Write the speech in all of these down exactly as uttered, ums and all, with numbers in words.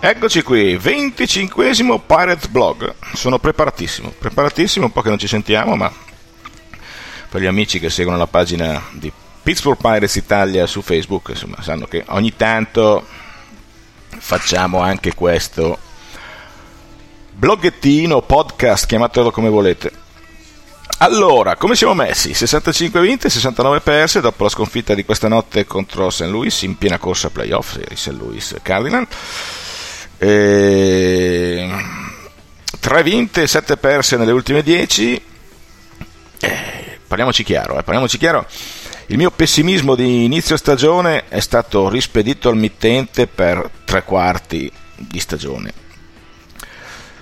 Eccoci qui, venticinquesimo Pirate Blog. Sono preparatissimo, preparatissimo, un po' che non ci sentiamo, ma per gli amici che seguono la pagina di Pittsburgh Pirates Italia su Facebook, insomma, sanno che ogni tanto facciamo anche questo bloggettino, podcast, chiamatelo come volete. Allora, come siamo messi? sessantacinque vinte, sessantanove perse dopo la sconfitta di questa notte contro Saint Louis in piena corsa playoff, i Saint Louis Cardinal. E... tre vinte, sette perse nelle ultime dieci. Eh, parliamoci chiaro, eh, parliamoci chiaro. Il mio pessimismo di inizio stagione è stato rispedito al mittente per tre quarti di stagione.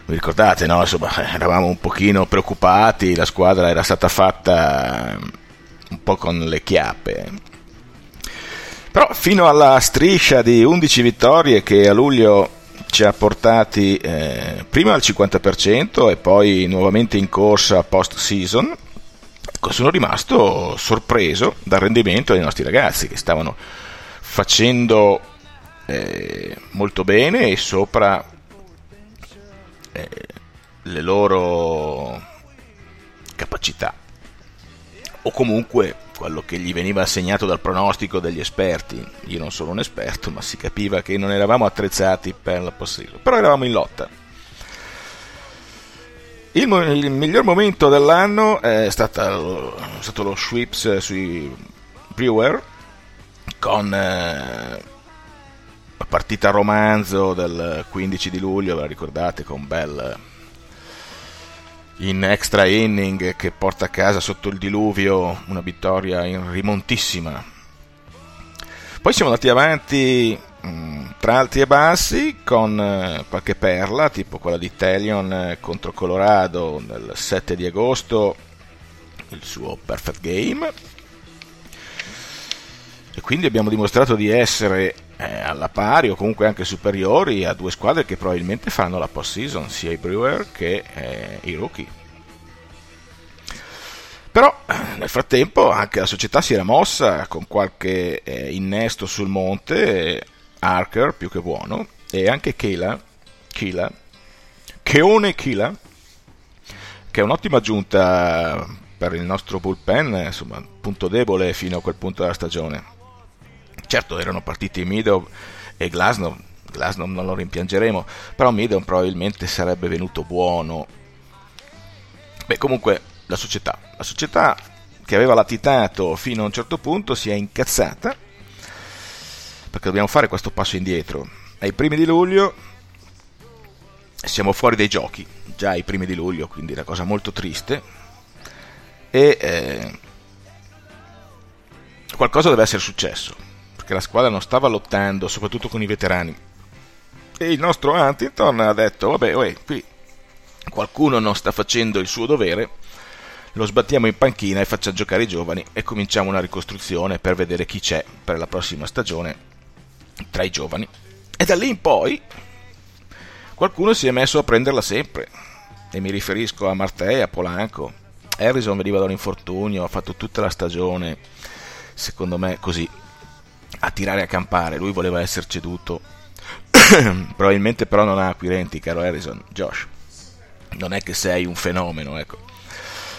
Vi ricordate, no? Insomma, eravamo un pochino preoccupati, la squadra era stata fatta un po' con le chiappe. Però fino alla striscia di undici vittorie che a luglio ci ha portati eh, prima al cinquanta per cento e poi nuovamente in corsa post-season, sono rimasto sorpreso dal rendimento dei nostri ragazzi che stavano facendo eh, molto bene e sopra eh, le loro capacità, o comunque quello che gli veniva assegnato dal pronostico degli esperti. Io non sono un esperto, ma si capiva che non eravamo attrezzati per la possibilità, però eravamo in lotta. Il, mo- il miglior momento dell'anno è, stata lo- è stato lo sweeps sui Brewer con eh, la partita romanzo del quindici di luglio, ve la ricordate, con Bell in extra inning che porta a casa sotto il diluvio una vittoria in rimontissima. Poi siamo andati avanti mh, tra alti e bassi con eh, qualche perla tipo quella di Taillon eh, contro Colorado nel sette di agosto, il suo perfect game, e quindi abbiamo dimostrato di essere eh, alla pari o comunque anche superiori a due squadre che probabilmente faranno la post-season, sia i Brewer che eh, i Rookie. Però nel frattempo anche la società si era mossa con qualche eh, innesto sul monte, eh, Archer più che buono, e anche Kila Kila Keone Kila, che è un'ottima aggiunta per il nostro bullpen, insomma punto debole fino a quel punto della stagione. Certo, erano partiti Midov e Glasnov, Glasnov non lo rimpiangeremo, però Midov probabilmente sarebbe venuto buono. Beh, comunque la società, la società che aveva latitato fino a un certo punto si è incazzata, perché dobbiamo fare questo passo indietro. Ai primi di luglio siamo fuori dai giochi, già ai primi di luglio, quindi una cosa molto triste, e eh, qualcosa deve essere successo, che la squadra non stava lottando, soprattutto con i veterani. E il nostro Huntington ha detto: vabbè, uè, qui qualcuno non sta facendo il suo dovere, lo sbattiamo in panchina e facciamo giocare i giovani e cominciamo una ricostruzione per vedere chi c'è per la prossima stagione tra i giovani. E da lì in poi qualcuno si è messo a prenderla sempre, e mi riferisco a Martè, a Polanco. Harrison veniva da un infortunio, ha fatto tutta la stagione, secondo me, così a tirare a campare. Lui voleva essere ceduto probabilmente, però non ha acquirenti, caro Harrison. Josh, non è che sei un fenomeno, ecco.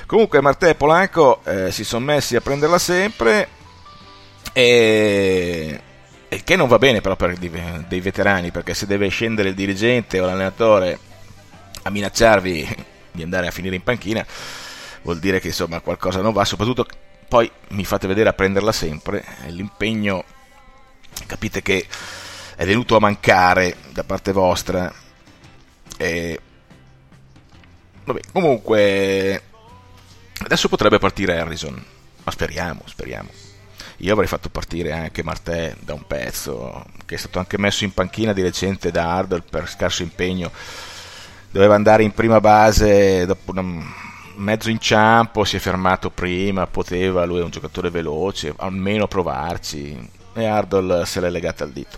Comunque Martè e Polanco eh, si sono messi a prenderla sempre, e... e che non va bene però per dei veterani, perché se deve scendere il dirigente o l'allenatore a minacciarvi di andare a finire in panchina, vuol dire che insomma qualcosa non va. Soprattutto poi mi fate vedere a prenderla sempre, l'impegno capite che è venuto a mancare da parte vostra. E vabbè, comunque adesso potrebbe partire Harrison, ma speriamo, speriamo. Io avrei fatto partire anche Martè da un pezzo, che è stato anche messo in panchina di recente da Ardol per scarso impegno. Doveva andare in prima base dopo una... mezzo inciampo, si è fermato prima, poteva, lui è un giocatore veloce, almeno provarci, e Ardol se l'è legata al dito.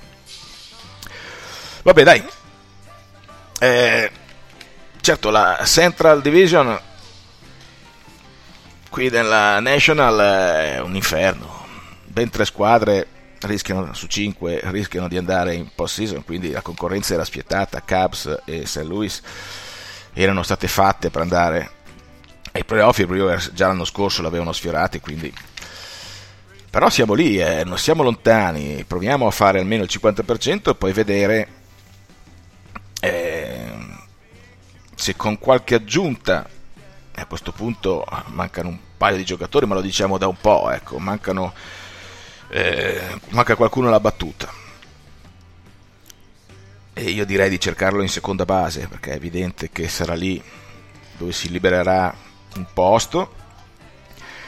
Vabbè, dai, eh, certo la Central Division qui della National è un inferno, ben tre squadre rischiano su cinque rischiano di andare in post-season, quindi la concorrenza era spietata. Cubs e Saint Louis erano state fatte per andare ai playoff, i Brewers già l'anno scorso l'avevano sfiorati, quindi però siamo lì, eh, non siamo lontani, proviamo a fare almeno il cinquanta per cento e poi vedere eh, se con qualche aggiunta. A questo punto mancano un paio di giocatori, ma lo diciamo da un po', ecco, mancano eh, manca qualcuno alla battuta, e io direi di cercarlo in seconda base, perché è evidente che sarà lì dove si libererà un posto.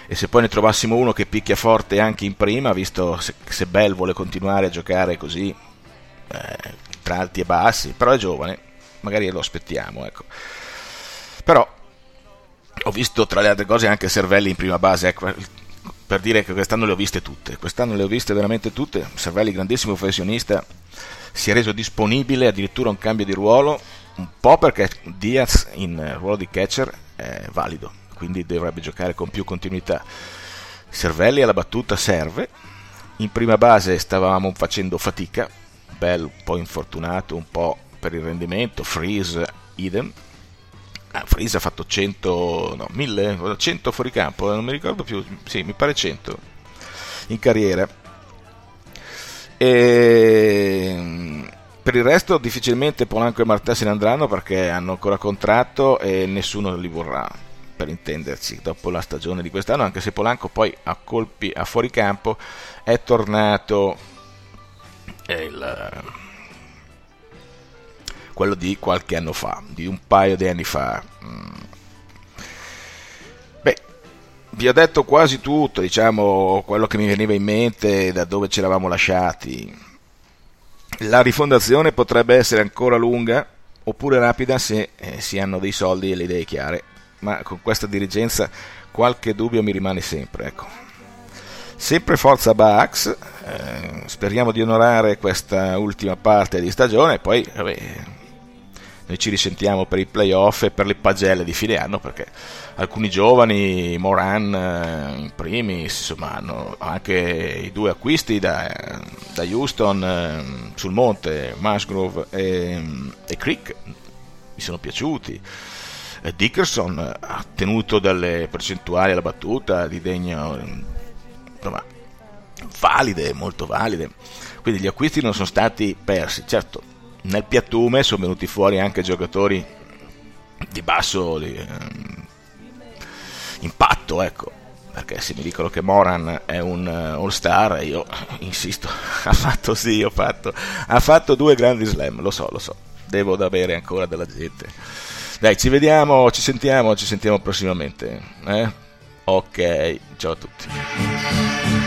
E se poi ne trovassimo uno che picchia forte anche in prima, visto se, se Bell vuole continuare a giocare così eh, tra alti e bassi, però è giovane, magari lo aspettiamo, ecco. Però ho visto tra le altre cose anche Cervelli in prima base, ecco, per dire che quest'anno le ho viste tutte, quest'anno le ho viste veramente tutte. Cervelli, grandissimo professionista, si è reso disponibile addirittura a un cambio di ruolo, un po' perché Diaz in ruolo di catcher è valido, quindi dovrebbe giocare con più continuità. Cervelli alla battuta serve, in prima base stavamo facendo fatica, Bell un po' infortunato, un po' per il rendimento, Freeze, idem. Ah, Freeze ha fatto cento, no, mille, cento fuoricampo, non mi ricordo più, sì, mi pare cento in carriera. E per il resto difficilmente Polanco e Martè se ne andranno, perché hanno ancora contratto e nessuno li vorrà, per intenderci, dopo la stagione di quest'anno, anche se Polanco poi a colpi a fuoricampo è tornato il... quello di qualche anno fa, di un paio di anni fa. Beh, vi ho detto quasi tutto, diciamo, quello che mi veniva in mente, da dove ci eravamo lasciati. La rifondazione potrebbe essere ancora lunga, oppure rapida, se eh, si hanno dei soldi e le idee chiare, ma con questa dirigenza qualche dubbio mi rimane sempre, ecco. Sempre forza Bucks, eh, speriamo di onorare questa ultima parte di stagione, poi vabbè, noi ci risentiamo per i playoff e per le pagelle di fine anno, perché alcuni giovani, Moran in primis, insomma, hanno anche i due acquisti da, da Houston sul monte, Musgrove e, e Creek, mi sono piaciuti. Dickerson ha tenuto dalle percentuali alla battuta di degno, insomma, valide, molto valide, quindi gli acquisti non sono stati persi. Certo, nel piattume sono venuti fuori anche giocatori di basso di, ehm, impatto, ecco, perché se mi dicono che Moran è un uh, all-star, io insisto, ha fatto sì, ho fatto, ha fatto due grandi slam, lo so, lo so, devo da avere ancora della gente. Dai, ci vediamo, ci sentiamo, ci sentiamo prossimamente, eh? Ok, ciao a tutti.